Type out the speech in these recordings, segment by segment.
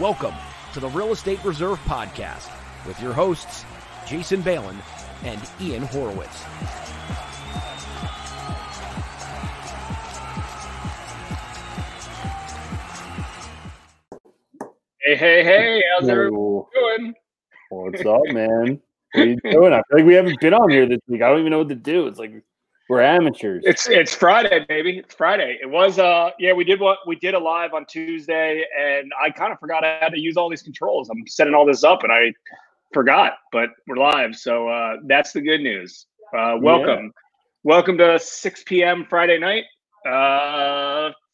Welcome to the Real Estate Reserve Podcast with your hosts, Jason Balin and Ian Horowitz. Hey, how's everyone doing? What's up, man? What are you doing? I feel like we haven't been on here this week. I don't even know what to do. It's like we're amateurs. It's Friday, baby. It's Friday. It was we did a live on Tuesday, and I kind of forgot I had to use all these controls. I'm setting all this up and I forgot, but we're live. So that's the good news. Welcome. Yeah. Welcome to 6 p.m. Friday night.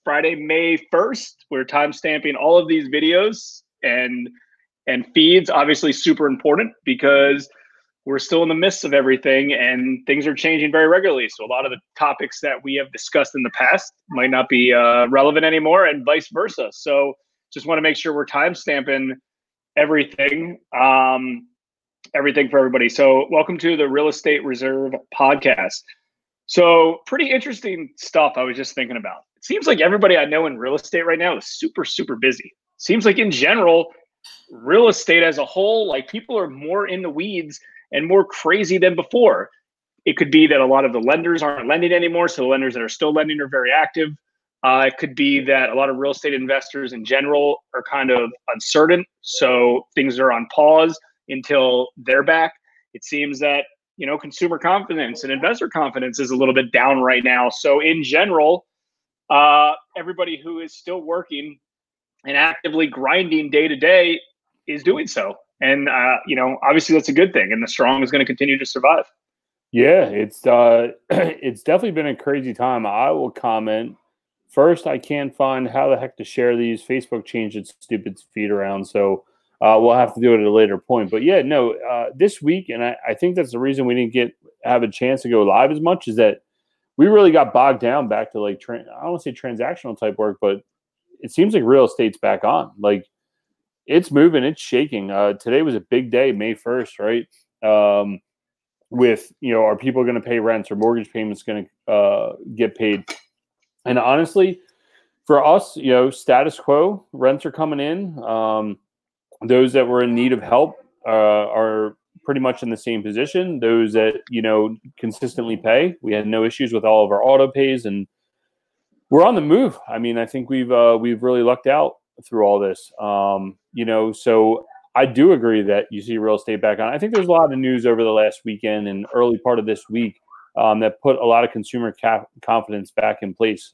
Friday, May 1st. We're timestamping all of these videos and feeds, obviously super important because we're still in the midst of everything and things are changing very regularly. So a lot of the topics that we have discussed in the past might not be relevant anymore and vice versa. So just want to make sure we're timestamping everything for everybody. So welcome to the Real Estate Reserve Podcast. So pretty interesting stuff I was just thinking about. It seems like everybody I know in real estate right now is super, super busy. Seems like in general, real estate as a whole, like people are more in the weeds and more crazy than before. It could be that a lot of the lenders aren't lending anymore. So the lenders that are still lending are very active. It could be that a lot of real estate investors in general are kind of uncertain. So things are on pause until they're back. It seems that, you know, consumer confidence and investor confidence is a little bit down right now. So in general, everybody who is still working and actively grinding day to day is doing so. And, you know, obviously that's a good thing. And the strong is going to continue to survive. Yeah, it's definitely been a crazy time. I will comment. First, I can't find how the heck to share these. Facebook changed its stupid feed around. So we'll have to do it at a later point. But yeah, no, this week, and I think that's the reason we didn't have a chance to go live as much, is that we really got bogged down back to like, I don't want to say transactional type work, but it seems like real estate's back on. Like it's moving, it's shaking. Today was a big day, May 1st, right? With, you know, are people going to pay rents or mortgage payments going to get paid? And honestly, for us, you know, status quo, rents are coming in. Those that were in need of help are pretty much in the same position. Those that, you know, consistently pay, we had no issues with all of our auto pays, and we're on the move. I mean, I think we've really lucked out through all this. You know, so I do agree that you see real estate back on. I think there's a lot of news over the last weekend and early part of this week that put a lot of consumer confidence back in place.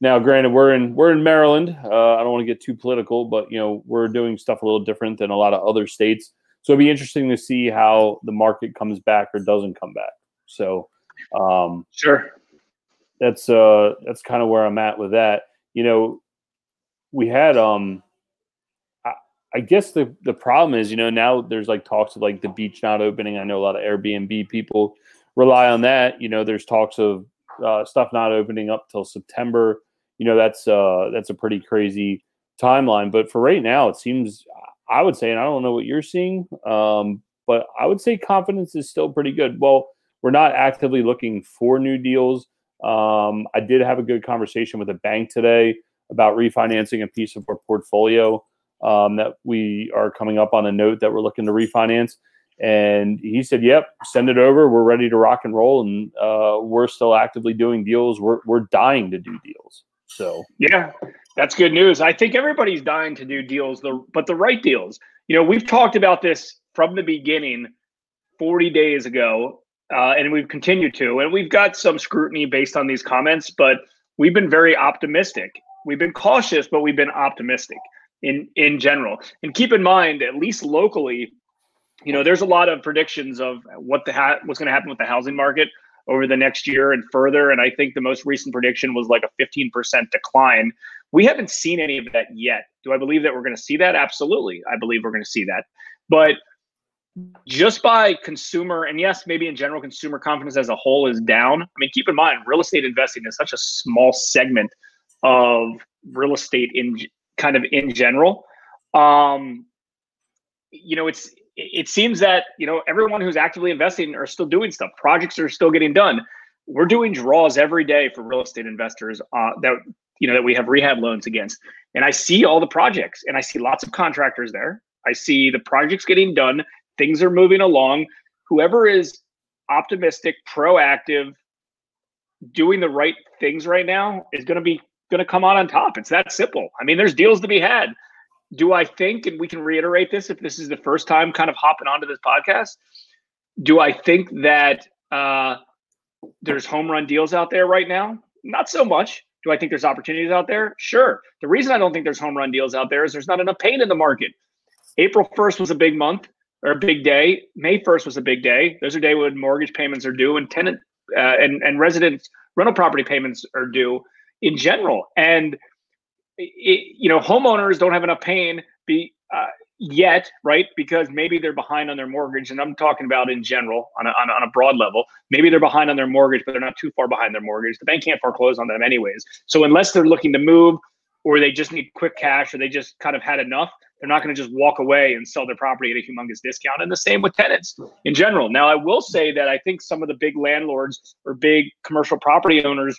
Now, granted, we're in Maryland. I don't want to get too political, but you know, we're doing stuff a little different than a lot of other states. So it'd be interesting to see how the market comes back or doesn't come back. So, sure. That's kind of where I'm at with that. You know, we had, I guess the problem is, you know, now there's like talks of like the beach not opening. I know a lot of Airbnb people rely on that. You know, there's talks of stuff not opening up till September. You know, that's a pretty crazy timeline, but for right now, it seems, I would say, and I don't know what you're seeing, but I would say confidence is still pretty good. Well, we're not actively looking for new deals. I did have a good conversation with a bank today about refinancing a piece of our portfolio that we are coming up on a note that we're looking to refinance. And he said, yep, send it over. We're ready to rock and roll. And we're still actively doing deals. We're dying to do deals. So yeah, that's good news. I think everybody's dying to do deals, but the right deals. You know, we've talked about this from the beginning 40 days ago. And we've continued to, and we've got some scrutiny based on these comments, but we've been very optimistic. We've been cautious, but we've been optimistic in general. And keep in mind, at least locally, you know, there's a lot of predictions of what's going to happen with the housing market over the next year and further. And I think the most recent prediction was like a 15% decline. We haven't seen any of that yet. Do I believe that we're going to see that? Absolutely. I believe we're going to see that. But just by consumer, and yes, maybe in general, consumer confidence as a whole is down. I mean, keep in mind, real estate investing is such a small segment of real estate in general. You know, it seems that, you know, everyone who's actively investing are still doing stuff. Projects are still getting done. We're doing draws every day for real estate investors that we have rehab loans against. And I see all the projects and I see lots of contractors there. I see the projects getting done. Things are moving along. Whoever is optimistic, proactive, doing the right things right now is going to come out on top. It's that simple. I mean, there's deals to be had. Do I think, and we can reiterate this if this is the first time kind of hopping onto this podcast, do I think that there's home run deals out there right now? Not so much. Do I think there's opportunities out there? Sure. The reason I don't think there's home run deals out there is there's not enough pain in the market. April 1st was a big month or a big day. May 1st was a big day. Those are days when mortgage payments are due and tenant and residents rental property payments are due in general. And homeowners don't have enough pain yet, right? Because maybe they're behind on their mortgage, and I'm talking about in general on a broad level. Maybe they're behind on their mortgage, but they're not too far behind their mortgage. The bank can't foreclose on them anyways. So unless they're looking to move, or they just need quick cash, or they just kind of had enough, they're not going to just walk away and sell their property at a humongous discount. And the same with tenants in general. Now, I will say that I think some of the big landlords or big commercial property owners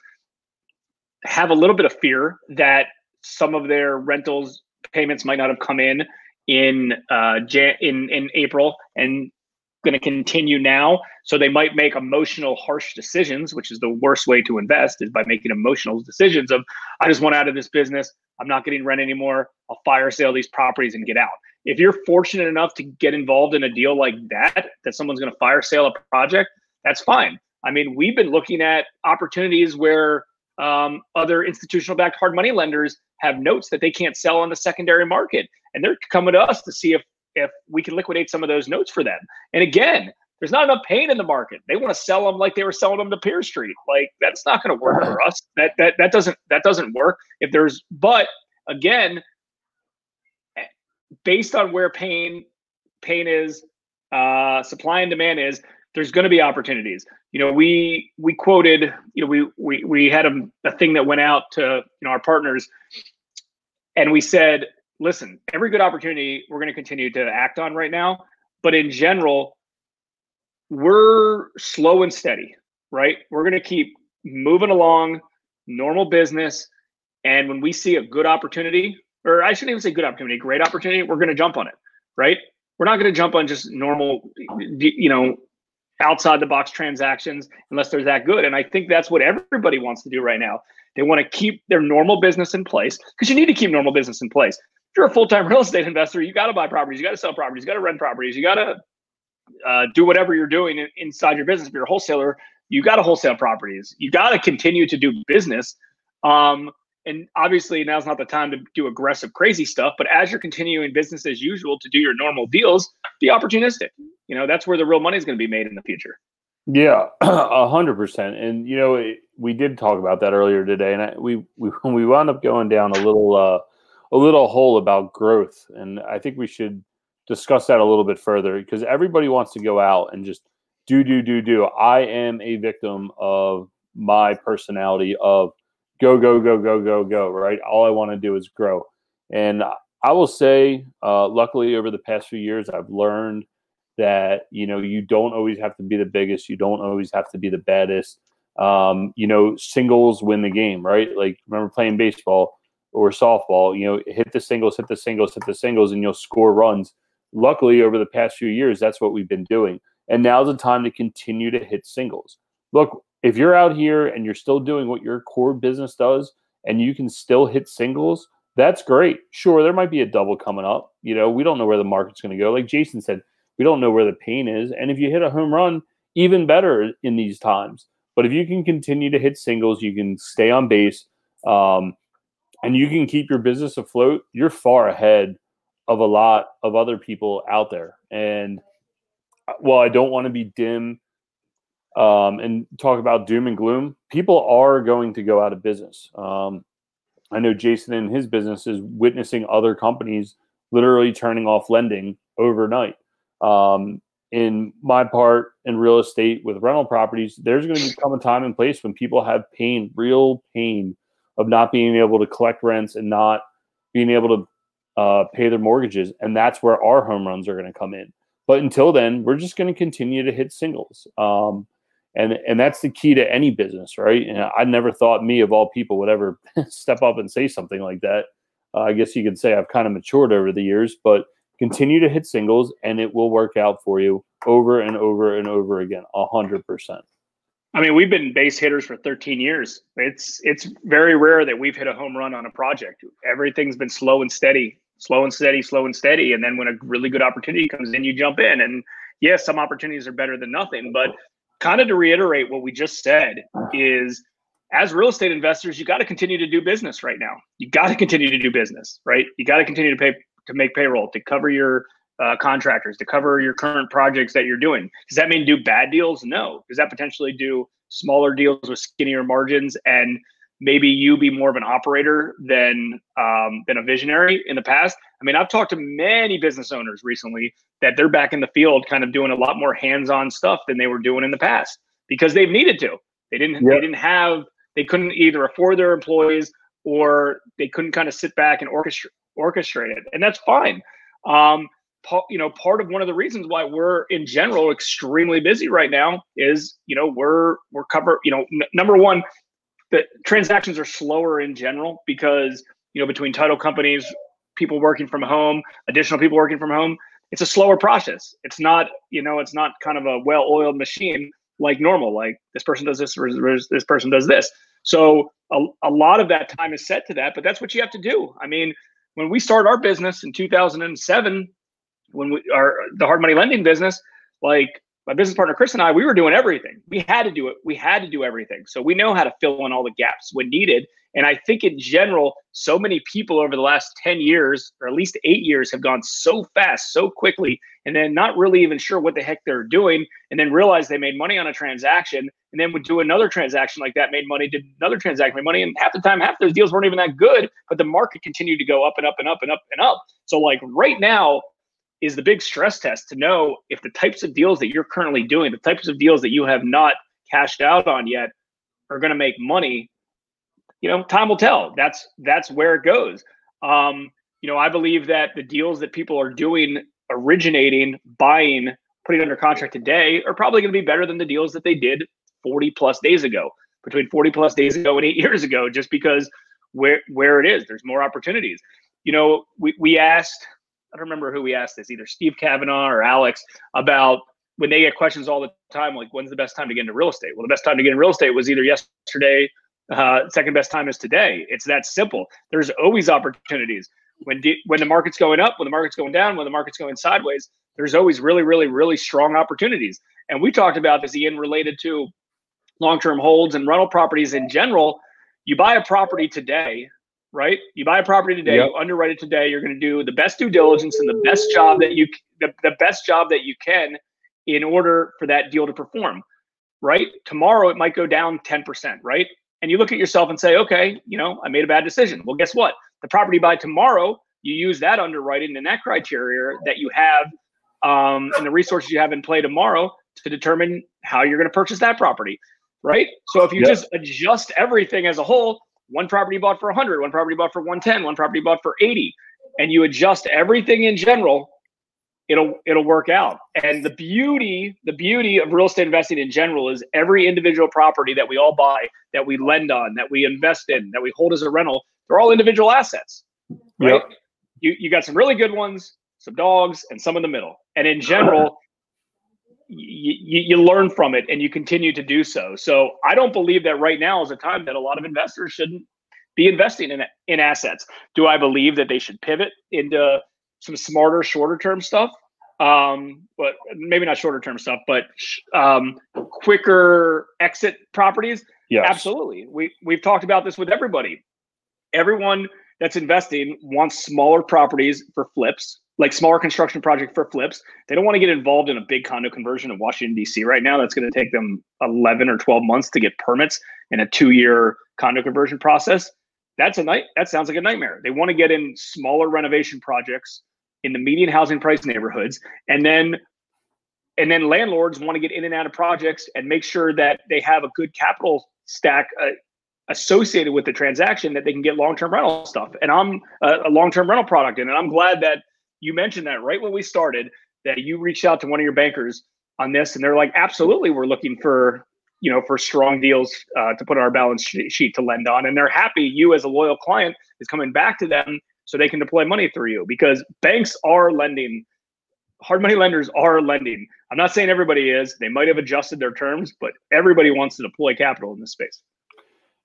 have a little bit of fear that some of their rentals payments might not have come in April and going to continue now. So they might make emotional, harsh decisions, which is the worst way to invest, is by making emotional decisions of, I just want out of this business. I'm not getting rent anymore. I'll fire sale these properties and get out. If you're fortunate enough to get involved in a deal like that, that someone's going to fire sale a project, that's fine. I mean, we've been looking at opportunities where other institutional-backed hard money lenders have notes that they can't sell on the secondary market. And they're coming to us to see if we can liquidate some of those notes for them. And again, there's not enough pain in the market. They want to sell them like they were selling them to Peer Street. Like, that's not going to work for us. That doesn't work. But again, based on where pain is, supply and demand is, there's going to be opportunities. We quoted, we had a thing that went out to our partners, and we said, listen, every good opportunity we're going to continue to act on right now, but in general, we're slow and steady, right? We're going to keep moving along, normal business, and when we see a good opportunity, or I shouldn't even say good opportunity, great opportunity, we're going to jump on it, right? We're not going to jump on just normal, outside the box transactions unless they're that good. And I think that's what everybody wants to do right now. They want to keep their normal business in place, because you need to keep normal business in place. If you're a full-time real estate investor, you got to buy properties, you got to sell properties, you got to rent properties, you got to do whatever you're doing inside your business. If you're a wholesaler, you got to wholesale properties, you got to continue to do business. And obviously now's not the time to do aggressive, crazy stuff, but as you're continuing business as usual to do your normal deals, be opportunistic. That's where the real money is going to be made in the future. Yeah, 100%. And, we did talk about that earlier today, and we wound up going down a little hole about growth. And I think we should discuss that a little bit further, because everybody wants to go out and just do. I am a victim of my personality of, go, right? All I want to do is grow. And I will say, luckily over the past few years, I've learned that, you don't always have to be the biggest. You don't always have to be the baddest. Singles win the game, right? Like, remember playing baseball or softball, hit the singles, and you'll score runs. Luckily over the past few years, that's what we've been doing. And now's the time to continue to hit singles. Look, if you're out here and you're still doing what your core business does and you can still hit singles, that's great. Sure, there might be a double coming up. We don't know where the market's going to go. Like Jason said, we don't know where the pain is. And if you hit a home run, even better in these times. But if you can continue to hit singles, you can stay on base, and you can keep your business afloat, you're far ahead of a lot of other people out there. And while I don't want to be dim and talk about doom and gloom, people are going to go out of business. I know Jason and his business is witnessing other companies literally turning off lending overnight. In my part in real estate with rental properties, there's going to come a time and place when people have pain, real pain of not being able to collect rents and not being able to pay their mortgages. And that's where our home runs are going to come in. But until then, we're just going to continue to hit singles. And that's the key to any business, right? And I never thought me, of all people, would ever step up and say something like that. I guess you could say I've kind of matured over the years, but continue to hit singles and it will work out for you over and over and over again, 100%. I mean, we've been base hitters for 13 years. It's very rare that we've hit a home run on a project. Everything's been slow and steady. And then when a really good opportunity comes in, you jump in. And yes, some opportunities are better than nothing, but kind of to reiterate what we just said is, as real estate investors, you got to continue to do business right now. You got to continue to do business, right? You got to continue to pay, to make payroll, to cover your contractors, to cover your current projects that you're doing. Does that mean do bad deals? No. Does that potentially do smaller deals with skinnier margins and maybe you be more of an operator than a visionary in the past? I mean, I've talked to many business owners recently that they're back in the field kind of doing a lot more hands-on stuff than they were doing in the past because they've needed to. They couldn't either afford their employees or they couldn't kind of sit back and orchestrate it. And that's fine. Part of one of the reasons why we're in general extremely busy right now is, we're covered, number one, the transactions are slower in general because, between title companies, people working from home, additional people working from home, it's a slower process. It's not, it's not kind of a well-oiled machine like normal, like this person does this, this person does this. So a lot of that time is set to that, but that's what you have to do. I mean, when we started our business in 2007, when the hard money lending business, like my business partner, Chris and I, we were doing everything. We had to do it. We had to do everything. So we know how to fill in all the gaps when needed. And I think in general, so many people over the last 10 years, or at least 8 years, have gone so fast, so quickly, and then not really even sure what the heck they're doing, and then realize they made money on a transaction, and then would do another transaction like that, made money, did another transaction, made money, and half the time, half those deals weren't even that good, but the market continued to go up and up and up and up and up. So like right now is the big stress test to know if the types of deals that you're currently doing, the types of deals that you have not cashed out on yet are going to make money. Time will tell. That's where it goes. I believe that the deals that people are doing, originating, buying, putting under contract today are probably going to be better than the deals that they did 40 plus days ago, between 40 plus days ago and 8 years ago, just because where it is, there's more opportunities. We asked, I don't remember who we asked this, either Steve Kavanaugh or Alex, about when they get questions all the time, like when's the best time to get into real estate? Well, the best time to get into real estate was either yesterday, second best time is today. It's that simple. There's always opportunities. When the market's going up, when the market's going down, when the market's going sideways, there's always really, really, really strong opportunities. And we talked about this, Ian, related to long-term holds and rental properties in general. You buy a property today, right? You buy a property today, yep. You underwrite it today. You're going to do the best due diligence and the best job that you can in order for that deal to perform, right? Tomorrow it might go down 10%, right? And you look at yourself and say, okay, I made a bad decision. Well, guess what? The property by tomorrow, you use that underwriting and that criteria that you have and the resources you have in play tomorrow to determine how you're going to purchase that property, right? So if you just adjust everything as a whole, one property bought for 100, one property bought for 110, one property bought for 80, and you adjust everything in general, it'll work out. And the beauty of real estate investing in general is every individual property that we all buy, that we lend on, that we invest in, that we hold as a rental, they're all individual assets, right? Yep. You got some really good ones, some dogs, and some in the middle. And in general, you learn from it and you continue to do so. So I don't believe that right now is a time that a lot of investors shouldn't be investing in assets. Do I believe that they should pivot into some smarter, shorter-term stuff, but maybe not shorter-term stuff, but quicker exit properties? Yes. Absolutely. We've talked about this with everybody. Everyone that's investing wants smaller properties for flips, like smaller construction project for flips. They don't want to get involved in a big condo conversion in Washington, D.C. right now. That's going to take them 11 or 12 months to get permits in a 2-year condo conversion process. That sounds like a nightmare. They want to get in smaller renovation projects in the median housing price neighborhoods. And then landlords want to get in and out of projects and make sure that they have a good capital stack associated with the transaction that they can get long-term rental stuff. And I'm a long-term rental product. And I'm glad that you mentioned that right when we started, that you reached out to one of your bankers on this. And they're like, absolutely, we're looking for you know, for strong deals to put on our balance sheet to lend on. And they're happy you as a loyal client is coming back to them so they can deploy money through you, because banks are lending. Hard money lenders are lending. I'm not saying everybody is. They might have adjusted their terms, but everybody wants to deploy capital in this space.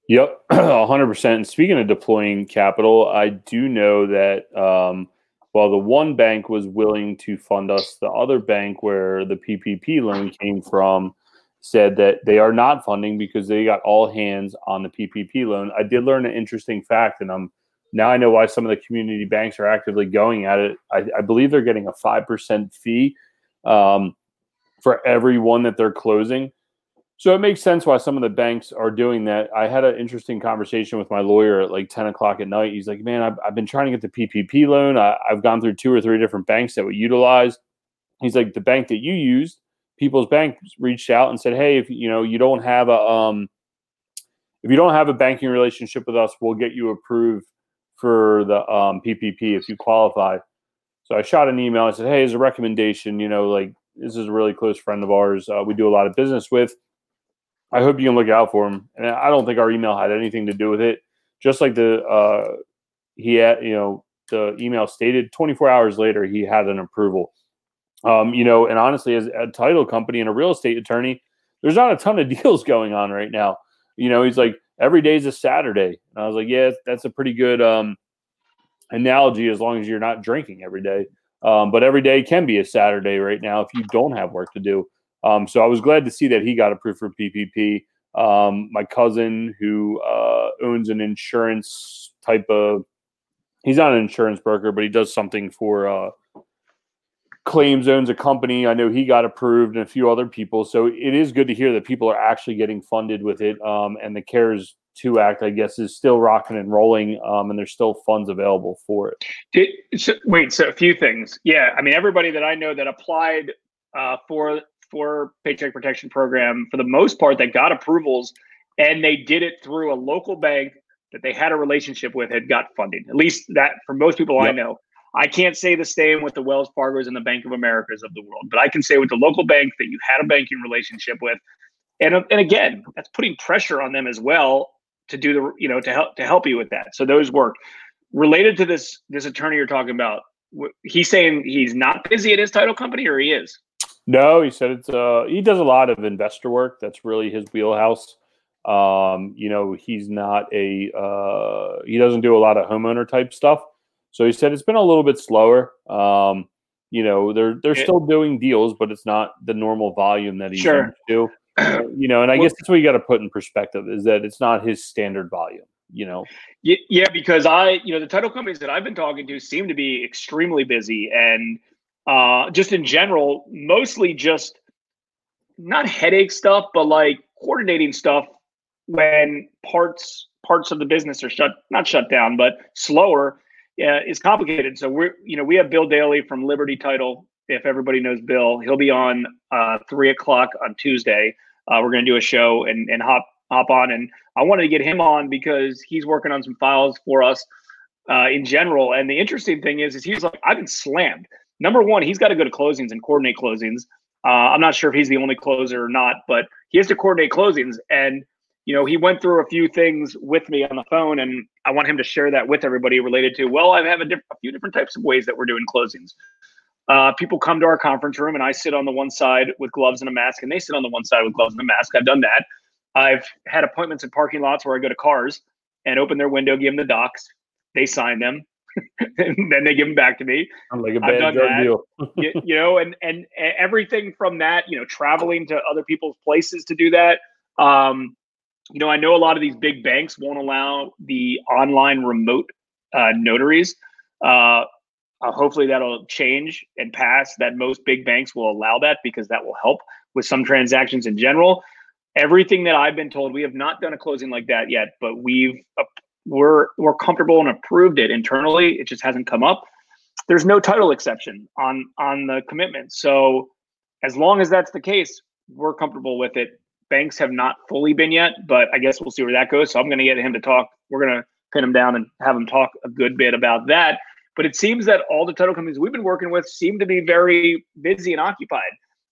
Yep, 100%. And speaking of deploying capital, I do know that while the one bank was willing to fund us, the other bank where the PPP loan came from said that they are not funding because they got all hands on the PPP loan. I did learn an interesting fact, and now I know why some of the community banks are actively going at it. I believe they're getting a 5% fee for every one that they're closing. So it makes sense why some of the banks are doing that. I had an interesting conversation with my lawyer at like 10 o'clock at night. He's like, man, I've been trying to get the PPP loan. I've gone through 2 or 3 different banks that we utilized. He's like, the bank that you used, People's Bank, reached out and said, hey, if you know you don't have a if you don't have a banking relationship with us, we'll get you approved for the PPP if you qualify. So I shot an email. I said, hey, as a recommendation, you know, like this is a really close friend of ours. We do a lot of business with. I hope you can look out for him. And I don't think our email had anything to do with it. Just like the email stated, 24 hours later, he had an approval. And honestly, as a title company and a real estate attorney, there's not a ton of deals going on right now. You know, he's like, every day's a Saturday. And I was like, yeah, that's a pretty good analogy as long as you're not drinking every day. But every day can be a Saturday right now if you don't have work to do. So I was glad to see that he got approved for PPP. My cousin, who owns an insurance type of, he's not an insurance broker, but he does something for claims, owns a company. I know he got approved, and a few other people. So it is good to hear that people are actually getting funded with it. And the CARES 2 Act, I guess, is still rocking and rolling, and there's still funds available for it. So a few things. Yeah, I mean, everybody that I know that applied for Paycheck Protection Program, for the most part, that got approvals, and they did it through a local bank that they had a relationship with, had got funding. At least that for most people I know. I can't say the same with the Wells Fargos and the Bank of Americas of the world, but I can say with the local bank that you had a banking relationship with, and again, that's putting pressure on them as well to do the, you know, to help you with that. So those work. Related to this attorney you're talking about, he's saying he's not busy at his title company, or he is? No, he said it's he does a lot of investor work. That's really his wheelhouse. He's not a he doesn't do a lot of homeowner type stuff. So he said it's been a little bit slower. They're still doing deals, but it's not the normal volume that he's used to. You know, and I guess that's what you got to put in perspective, is that it's not his standard volume. You know, yeah, because the title companies that I've been talking to seem to be extremely busy, and just in general, mostly just not headache stuff, but like coordinating stuff when parts of the business are not shut down, but slower, is complicated. So we have Bill Daly from Liberty Title. If everybody knows Bill, he'll be on 3:00 on Tuesday. We're going to do a show and hop on. And I wanted to get him on because he's working on some files for us in general. And the interesting thing is he's like, I've been slammed. Number one, he's got to go to closings and coordinate closings. I'm not sure if he's the only closer or not, but he has to coordinate closings. And, you know, he went through a few things with me on the phone, and I want him to share that with everybody related to, well, I have a few different types of ways that we're doing closings. People come to our conference room, and I sit on the one side with gloves and a mask, and they sit on the one side with gloves and a mask. I've done that. I've had appointments in parking lots where I go to cars and open their window, give them the docs. They sign them. And then they give them back to me. I'm like a bad drug deal. and everything from that, you know, traveling to other people's places to do that. I know a lot of these big banks won't allow the online remote notaries. Hopefully that'll change and pass, that most big banks will allow that, because that will help with some transactions in general. Everything that I've been told, we have not done a closing like that yet, but we're comfortable and approved it internally. It just hasn't come up. There's no title exception on the commitment. So as long as that's the case, we're comfortable with it. Banks have not fully been yet, but I guess we'll see where that goes. So I'm going to get him to talk. We're going to pin him down and have him talk a good bit about that. But it seems that all the title companies we've been working with seem to be very busy and occupied.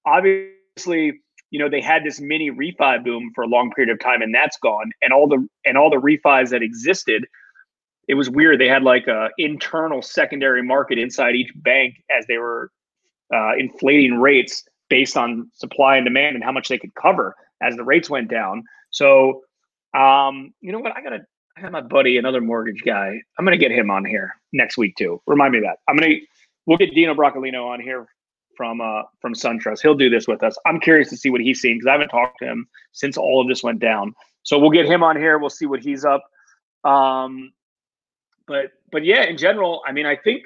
Obviously, you know, they had this mini refi boom for a long period of time, and that's gone. And all the refis that existed, it was weird. They had like a internal secondary market inside each bank as they were inflating rates based on supply and demand and how much they could cover as the rates went down. So, you know what? I have my buddy, another mortgage guy. I'm going to get him on here next week too. Remind me of that. We'll get Dino Broccolino on here from SunTrust. He'll do this with us. I'm curious to see what he's seen because I haven't talked to him since all of this went down. So we'll get him on here. We'll see what he's up. But yeah, in general, I mean, I think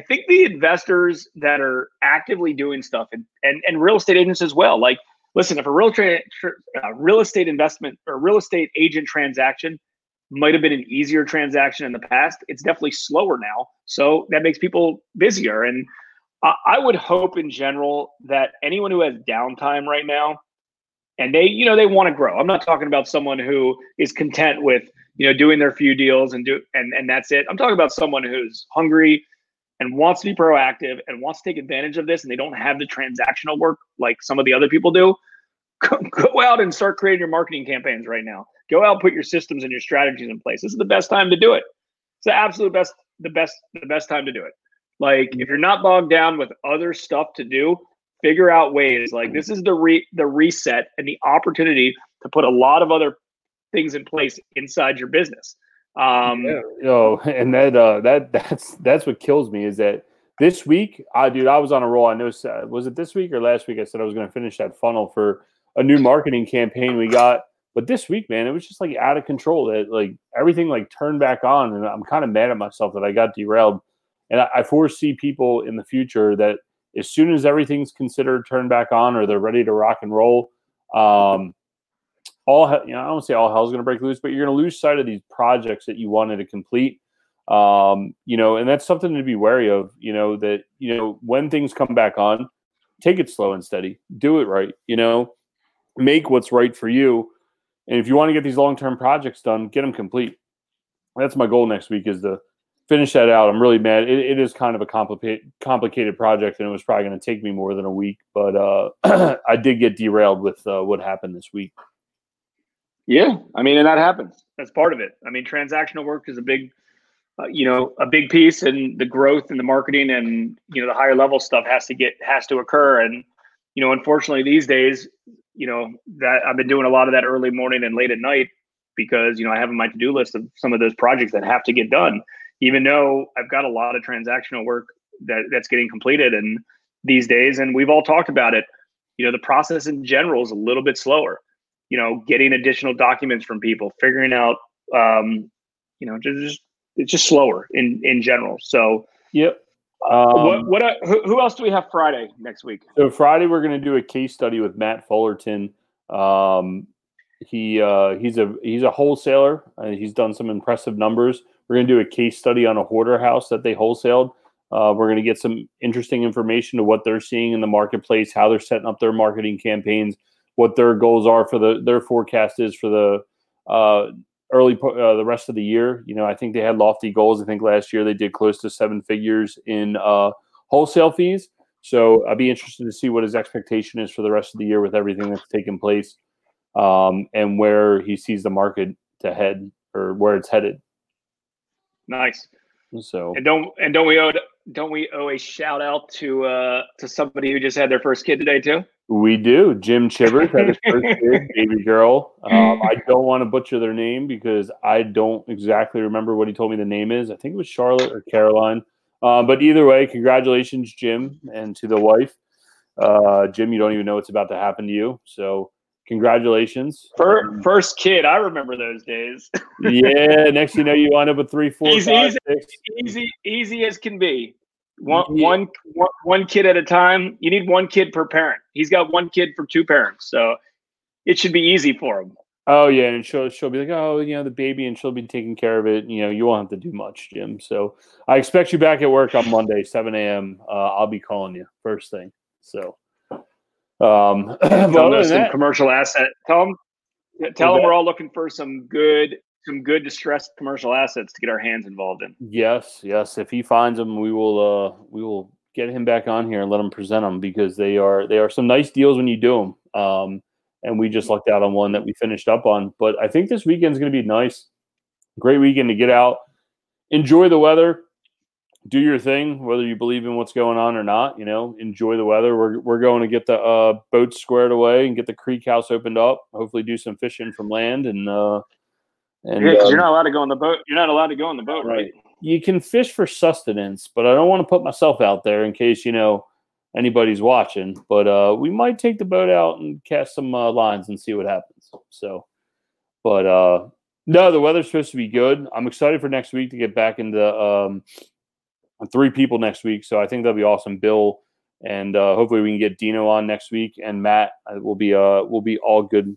the investors that are actively doing stuff and real estate agents as well, like, listen, if a real estate investment or real estate agent transaction might have been an easier transaction in the past, it's definitely slower now. So that makes people busier. And I would hope in general that anyone who has downtime right now and they want to grow. I'm not talking about someone who is content with, doing their few deals and that's it. I'm talking about someone who's hungry and wants to be proactive and wants to take advantage of this, and they don't have the transactional work like some of the other people do. Go out and start creating your marketing campaigns right now. Go out, put your systems and your strategies in place. This is the best time to do it. It's the absolute best, the best time to do it. Like, if you're not bogged down with other stuff to do, figure out ways. Like, this is the reset and the opportunity to put a lot of other things in place inside your business. And that's what kills me is that this week, I was on a roll. I know, was it this week or last week? I said I was going to finish that funnel for a new marketing campaign we got. But this week, man, it was just like out of control. That like everything like turned back on, and I'm kind of mad at myself that I got derailed. And I foresee people in the future that as soon as everything's considered turned back on or they're ready to rock and roll, I don't say all hell's going to break loose, but you're going to lose sight of these projects that you wanted to complete. And that's something to be wary of, when things come back on, take it slow and steady, do it right, make what's right for you. And if you want to get these long-term projects done, get them complete. That's my goal next week, is to finish that out. I'm really mad. It is kind of a complicated project, and it was probably going to take me more than a week, but, I did get derailed with what happened this week. Yeah. I mean, and that happens. That's part of it. I mean, transactional work is a big piece, and the growth and the marketing and, the higher level stuff has to occur. And, unfortunately these days, that I've been doing a lot of that early morning and late at night because, I have on my to-do list of some of those projects that have to get done, even though I've got a lot of transactional work that's getting completed and these days. And we've all talked about it. The process in general is a little bit slower, getting additional documents from people, figuring out, it's just slower in general. So, yep. Who else do we have Friday next week? So Friday we're going to do a case study with Matt Fullerton. He's a wholesaler. He's done some impressive numbers. We're going to do a case study on a hoarder house that they wholesaled. We're going to get some interesting information to what they're seeing in the marketplace, how they're setting up their marketing campaigns, what their goals are for their forecast is for the the rest of the year. I think they had lofty goals. I think last year they did close to 7 figures in wholesale fees. So I'd be interested to see what his expectation is for the rest of the year with everything that's taken place, and where he sees the market to head or where it's headed. Nice. So don't we owe a shout out to somebody who just had their first kid today too? We do. Jim Chivers had his first kid, baby girl. I don't want to butcher their name because I don't exactly remember what he told me the name is. I think it was Charlotte or Caroline. But either way, congratulations, Jim, and to the wife. Jim, you don't even know what's about to happen to you. So congratulations. First kid. I remember those days. Yeah. Next thing you know, you wind up with 3, 4, easy, 5, 6. Easy as can be. One kid at a time. You need one kid per parent. He's got one kid for 2 parents, so it should be easy for him. Oh yeah, and she'll be like, the baby, and she'll be taking care of it. You won't have to do much, Jim. So I expect you back at work on Monday, 7 a.m. I'll be calling you first thing. So, commercial asset. Tell them we're all looking for some good distressed commercial assets to get our hands involved in. Yes. If he finds them, we will get him back on here and let him present them, because they are some nice deals when you do And we just lucked out on one that we finished up on. But I think this weekend's going to be nice. Great weekend to get out, enjoy the weather, do your thing, whether you believe in what's going on or not. You know, enjoy the weather. We're going to get the boat squared away and get the creek house opened up. Hopefully, do some fishing from land and yeah, because you're not allowed to go on the boat. You're not allowed to go on the boat, right? You can fish for sustenance, but I don't want to put myself out there in case, you know, anybody's watching. But we might take the boat out and cast some lines and see what happens. So, but no, the weather's supposed to be good. I'm excited for next week to get back into three people next week. So I think that'll be awesome. Bill and hopefully we can get Dino on next week, and Matt will be all good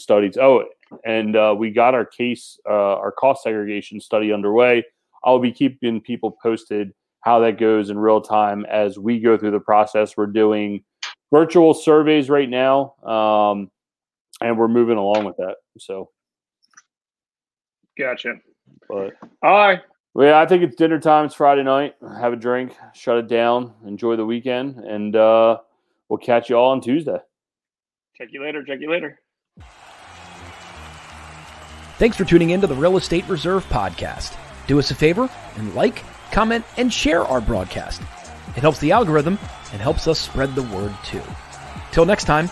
studies. Oh, and we got our our cost segregation study underway. I'll be keeping people posted how that goes in real time as we go through the process. We're doing virtual surveys right now, and we're moving along with that. So, gotcha. But all right. Well, yeah, I think it's dinner time. It's Friday night. Have a drink, shut it down, enjoy the weekend, and we'll catch you all on Tuesday. Check you later. Thanks for tuning in to the Real Estate Reserve Podcast. Do us a favor and like, comment, and share our broadcast. It helps the algorithm and helps us spread the word too. Till next time,